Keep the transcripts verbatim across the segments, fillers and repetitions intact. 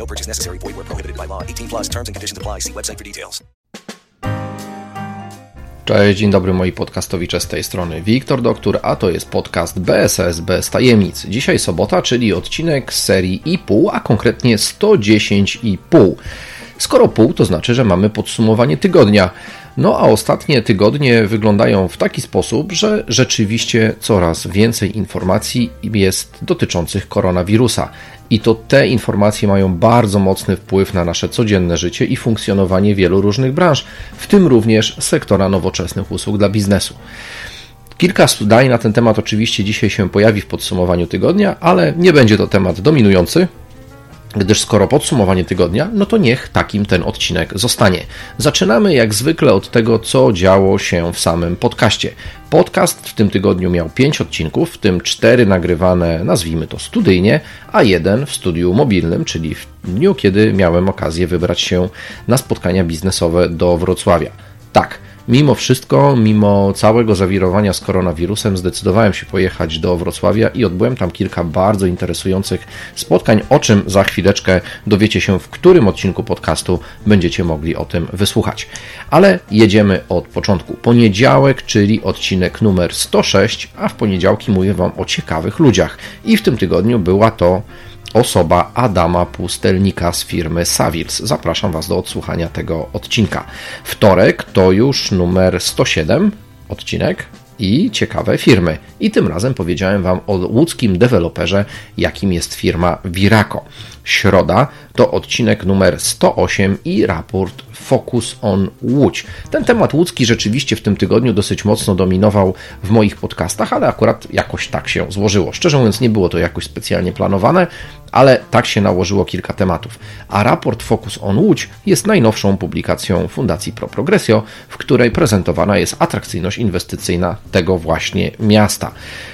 No purchase necessary. Void where prohibited by law. eighteen plus terms and conditions apply. See website for details. Cześć, dzień dobry moi podcastowicze, z tej strony Wiktor Doktor, a to jest podcast B S S bez tajemnic. Dzisiaj sobota, czyli odcinek z serii i pół, a konkretnie sto dziesięć i pół. Skoro pół, to znaczy, że mamy podsumowanie tygodnia. No a ostatnie tygodnie wyglądają w taki sposób, że rzeczywiście coraz więcej informacji jest dotyczących koronawirusa. I to te informacje mają bardzo mocny wpływ na nasze codzienne życie i funkcjonowanie wielu różnych branż, w tym również sektora nowoczesnych usług dla biznesu. Kilka zdań na ten temat oczywiście dzisiaj się pojawi w podsumowaniu tygodnia, ale nie będzie to temat dominujący, gdyż skoro podsumowanie tygodnia, no to niech takim ten odcinek zostanie. Zaczynamy jak zwykle od tego, co działo się w samym podcaście. Podcast w tym tygodniu miał pięć odcinków, w tym cztery nagrywane, nazwijmy to studyjnie, a jeden w studiu mobilnym, czyli w dniu, kiedy miałem okazję wybrać się na spotkania biznesowe do Wrocławia. Tak, mimo wszystko, mimo całego zawirowania z koronawirusem, zdecydowałem się pojechać do Wrocławia i odbyłem tam kilka bardzo interesujących spotkań, o czym za chwileczkę dowiecie się, w którym odcinku podcastu będziecie mogli o tym wysłuchać. Ale jedziemy od początku. Poniedziałek, czyli odcinek numer sto sześć, a w poniedziałki mówię Wam o ciekawych ludziach. I w tym tygodniu była to osoba Adama Pustelnika z firmy Savils. Zapraszam Was do odsłuchania tego odcinka. Wtorek to już numer sto siedem, odcinek i ciekawe firmy. I tym razem powiedziałem Wam o łódzkim deweloperze, jakim jest firma Viraco. Środa to odcinek numer sto osiem i raport Focus on Łódź. Ten temat łódzki rzeczywiście w tym tygodniu dosyć mocno dominował w moich podcastach, ale akurat jakoś tak się złożyło. Szczerze mówiąc, nie było to jakoś specjalnie planowane, ale tak się nałożyło kilka tematów. A raport Focus on Łódź jest najnowszą publikacją Fundacji Pro Progressio, w której prezentowana jest atrakcyjność inwestycyjna tego właśnie miasta.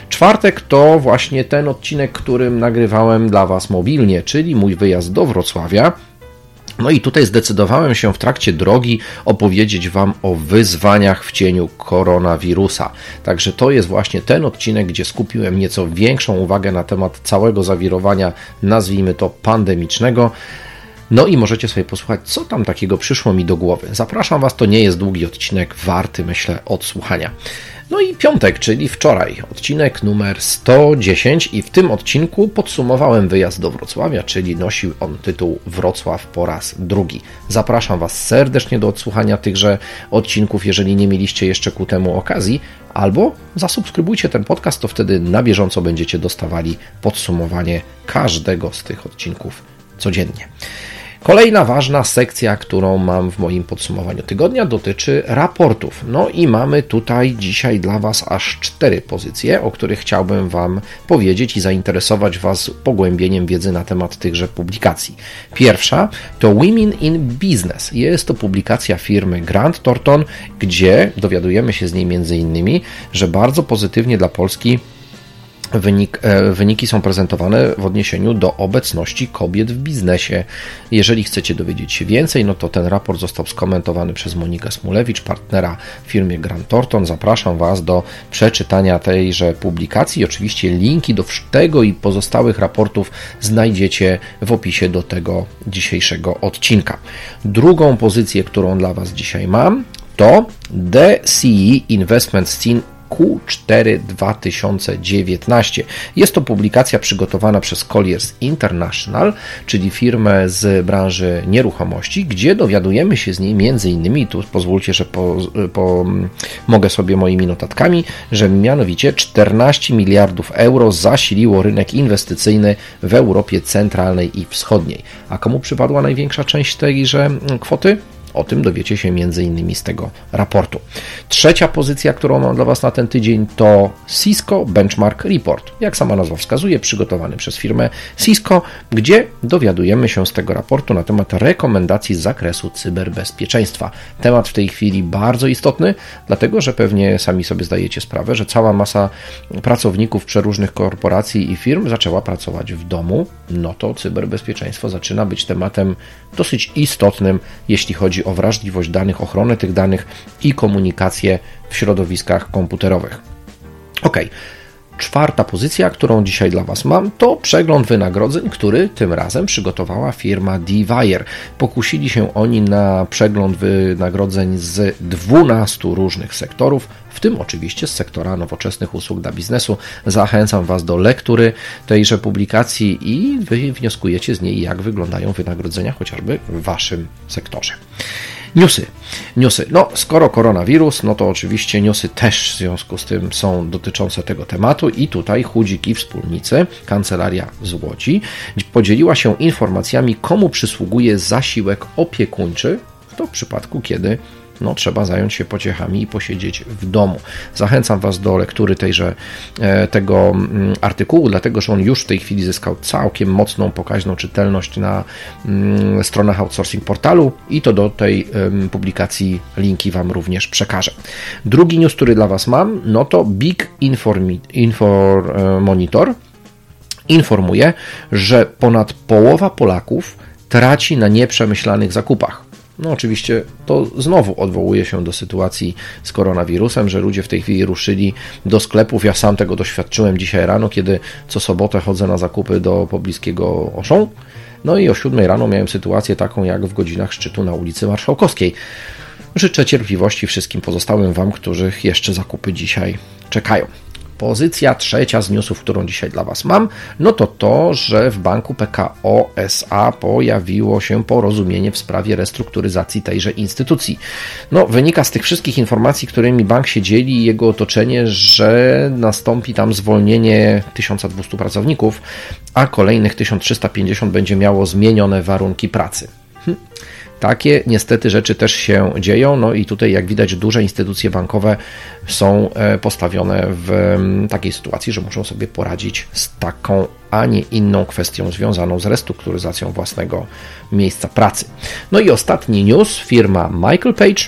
Czwartek to właśnie ten odcinek, którym nagrywałem dla Was mobilnie, czyli mój wyjazd do Wrocławia. No i tutaj zdecydowałem się w trakcie drogi opowiedzieć Wam o wyzwaniach w cieniu koronawirusa. Także to jest właśnie ten odcinek, gdzie skupiłem nieco większą uwagę na temat całego zawirowania, nazwijmy to pandemicznego. No i możecie sobie posłuchać, co tam takiego przyszło mi do głowy. Zapraszam Was, to nie jest długi odcinek, warty, myślę, odsłuchania. No i piątek, czyli wczoraj, odcinek numer sto dziesięć i w tym odcinku podsumowałem wyjazd do Wrocławia, czyli nosił on tytuł Wrocław po raz drugi. Zapraszam Was serdecznie do odsłuchania tychże odcinków, jeżeli nie mieliście jeszcze ku temu okazji, albo zasubskrybujcie ten podcast, to wtedy na bieżąco będziecie dostawali podsumowanie każdego z tych odcinków codziennie. Kolejna ważna sekcja, którą mam w moim podsumowaniu tygodnia, dotyczy raportów. No i mamy tutaj dzisiaj dla Was aż cztery pozycje, o których chciałbym Wam powiedzieć i zainteresować Was pogłębieniem wiedzy na temat tychże publikacji. Pierwsza to Women in Business. Jest to publikacja firmy Grant Thornton, gdzie dowiadujemy się z niej między innymi, że bardzo pozytywnie dla Polski Wynik, wyniki są prezentowane w odniesieniu do obecności kobiet w biznesie. Jeżeli chcecie dowiedzieć się więcej, no to ten raport został skomentowany przez Monikę Smulewicz, partnera w firmie Grant Thornton. Zapraszam Was do przeczytania tejże publikacji. Oczywiście linki do tego i pozostałych raportów znajdziecie w opisie do tego dzisiejszego odcinka. Drugą pozycję, którą dla Was dzisiaj mam, to D C E Investment Scene Q cztery dwa tysiące dziewiętnaście. Jest to publikacja przygotowana przez Colliers International, czyli firmę z branży nieruchomości, gdzie dowiadujemy się z niej między innymi, tu pozwólcie, że po, po, mogę sobie moimi notatkami, że mianowicie czternaście miliardów euro zasiliło rynek inwestycyjny w Europie Centralnej i Wschodniej. A komu przypadła największa część tejże kwoty? O tym dowiecie się między innymi z tego raportu. Trzecia pozycja, którą mam dla Was na ten tydzień, to Cisco Benchmark Report. Jak sama nazwa wskazuje, przygotowany przez firmę Cisco, gdzie dowiadujemy się z tego raportu na temat rekomendacji z zakresu cyberbezpieczeństwa. Temat w tej chwili bardzo istotny, dlatego że pewnie sami sobie zdajecie sprawę, że cała masa pracowników przeróżnych korporacji i firm zaczęła pracować w domu. No to cyberbezpieczeństwo zaczyna być tematem dosyć istotnym, jeśli chodzi o wrażliwość danych, ochronę tych danych i komunikację w środowiskach komputerowych. Ok. Czwarta pozycja, którą dzisiaj dla Was mam, to przegląd wynagrodzeń, który tym razem przygotowała firma DWIRE. Pokusili się oni na przegląd wynagrodzeń z dwunastu różnych sektorów, w tym oczywiście z sektora nowoczesnych usług dla biznesu. Zachęcam Was do lektury tejże publikacji i Wy wnioskujecie z niej, jak wyglądają wynagrodzenia chociażby w Waszym sektorze. Newsy. Newsy. No, skoro koronawirus, no to oczywiście newsy też w związku z tym są dotyczące tego tematu i tutaj Chudzik i wspólnice, kancelaria z Łodzi, podzieliła się informacjami, komu przysługuje zasiłek opiekuńczy, to w przypadku, kiedy no, trzeba zająć się pociechami i posiedzieć w domu. Zachęcam Was do lektury tejże, tego artykułu, dlatego że on już w tej chwili zyskał całkiem mocną, pokaźną czytelność na mm, stronach Outsourcing Portalu i to do tej mm, publikacji linki Wam również przekażę. Drugi news, który dla Was mam, no to Big Informi- Infor Monitor informuje, że ponad połowa Polaków traci na nieprzemyślanych zakupach. No oczywiście to znowu odwołuje się do sytuacji z koronawirusem, że ludzie w tej chwili ruszyli do sklepów. Ja sam tego doświadczyłem dzisiaj rano, kiedy co sobotę chodzę na zakupy do pobliskiego Auchan. No i o siódmej rano miałem sytuację taką jak w godzinach szczytu na ulicy Marszałkowskiej. Życzę cierpliwości wszystkim pozostałym Wam, których jeszcze zakupy dzisiaj czekają. Pozycja trzecia z newsów, którą dzisiaj dla Was mam, no to to, że w banku P K O S A pojawiło się porozumienie w sprawie restrukturyzacji tejże instytucji. No, wynika z tych wszystkich informacji, którymi bank się dzieli i jego otoczenie, że nastąpi tam zwolnienie tysiąc dwieście pracowników, a kolejnych tysiąc trzysta pięćdziesiąt będzie miało zmienione warunki pracy. Hm. Takie niestety rzeczy też się dzieją, no i tutaj jak widać duże instytucje bankowe są postawione w takiej sytuacji, że muszą sobie poradzić z taką, a nie inną kwestią związaną z restrukturyzacją własnego miejsca pracy. No i ostatni news, firma Michael Page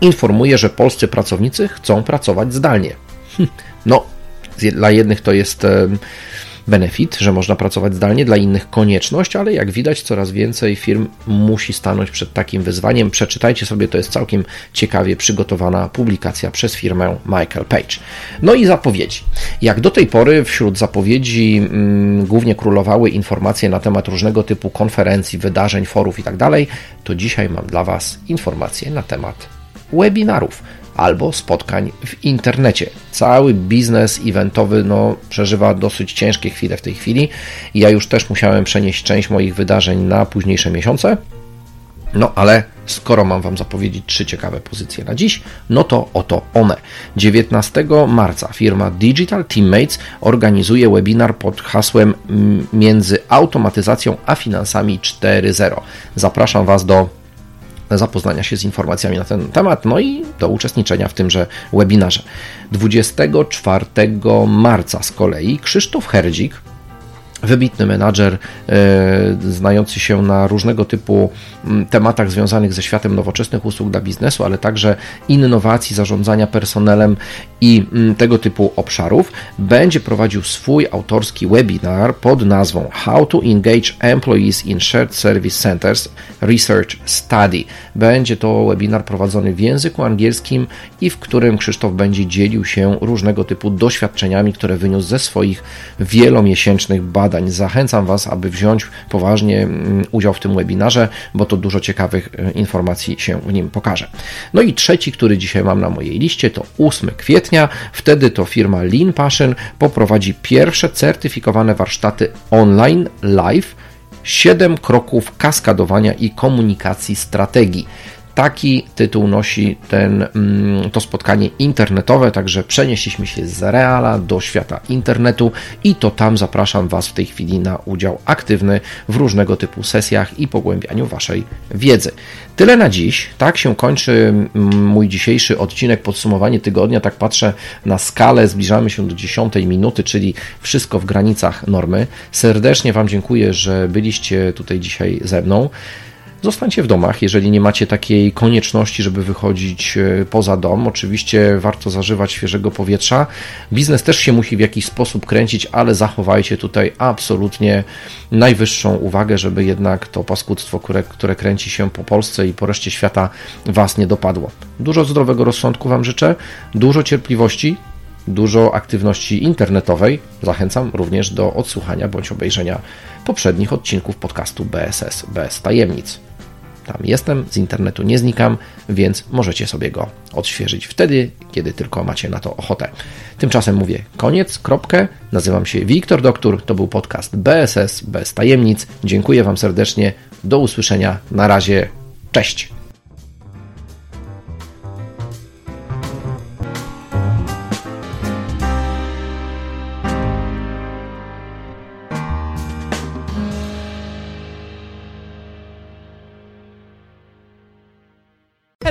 informuje, że polscy pracownicy chcą pracować zdalnie. No, dla jednych to jest benefit, że można pracować zdalnie, dla innych konieczność, ale jak widać coraz więcej firm musi stanąć przed takim wyzwaniem. Przeczytajcie sobie, to jest całkiem ciekawie przygotowana publikacja przez firmę Michael Page. No i zapowiedzi. Jak do tej pory wśród zapowiedzi mm, głównie królowały informacje na temat różnego typu konferencji, wydarzeń, forów i tak dalej, to dzisiaj mam dla Was informacje na temat webinarów albo spotkań w internecie. Cały biznes eventowy no, przeżywa dosyć ciężkie chwile w tej chwili. Ja już też musiałem przenieść część moich wydarzeń na późniejsze miesiące. No ale skoro mam Wam zapowiedzieć trzy ciekawe pozycje na dziś, no to oto one. dziewiętnastego marca firma Digital Teammates organizuje webinar pod hasłem Między automatyzacją a finansami cztery zero. Zapraszam Was do zapoznania się z informacjami na ten temat, no i do uczestniczenia w tymże webinarze. dwudziestego czwartego marca z kolei Krzysztof Herdzik, wybitny menadżer, yy, znający się na różnego typu tematach związanych ze światem nowoczesnych usług dla biznesu, ale także innowacji, zarządzania personelem i yy, tego typu obszarów, będzie prowadził swój autorski webinar pod nazwą How to Engage Employees in Shared Service Centers Research Study. Będzie to webinar prowadzony w języku angielskim i w którym Krzysztof będzie dzielił się różnego typu doświadczeniami, które wyniósł ze swoich wielomiesięcznych badań. Zachęcam Was, aby wziąć poważnie udział w tym webinarze, bo to dużo ciekawych informacji się w nim pokaże. No i trzeci, który dzisiaj mam na mojej liście, to ósmego kwietnia. Wtedy to firma Lean Passion poprowadzi pierwsze certyfikowane warsztaty online, live, siedem kroków kaskadowania i komunikacji strategii. Taki tytuł nosi ten, to spotkanie internetowe, także przenieśliśmy się z reala do świata internetu i to tam zapraszam Was w tej chwili na udział aktywny w różnego typu sesjach i pogłębianiu Waszej wiedzy. Tyle na dziś. Tak się kończy mój dzisiejszy odcinek, podsumowanie tygodnia. Tak patrzę na skalę, zbliżamy się do dziesiątej minuty, czyli wszystko w granicach normy. Serdecznie Wam dziękuję, że byliście tutaj dzisiaj ze mną. Zostańcie w domach, jeżeli nie macie takiej konieczności, żeby wychodzić poza dom. Oczywiście warto zażywać świeżego powietrza. Biznes też się musi w jakiś sposób kręcić, ale zachowajcie tutaj absolutnie najwyższą uwagę, żeby jednak to paskudstwo, które, które kręci się po Polsce i po reszcie świata, Was nie dopadło. Dużo zdrowego rozsądku Wam życzę, dużo cierpliwości, dużo aktywności internetowej. Zachęcam również do odsłuchania bądź obejrzenia poprzednich odcinków podcastu B S S bez tajemnic. Tam jestem, z internetu nie znikam, więc możecie sobie go odświeżyć wtedy, kiedy tylko macie na to ochotę. Tymczasem mówię koniec, kropkę. Nazywam się Wiktor Doktor, to był podcast B S S bez tajemnic. Dziękuję Wam serdecznie, do usłyszenia, na razie, cześć!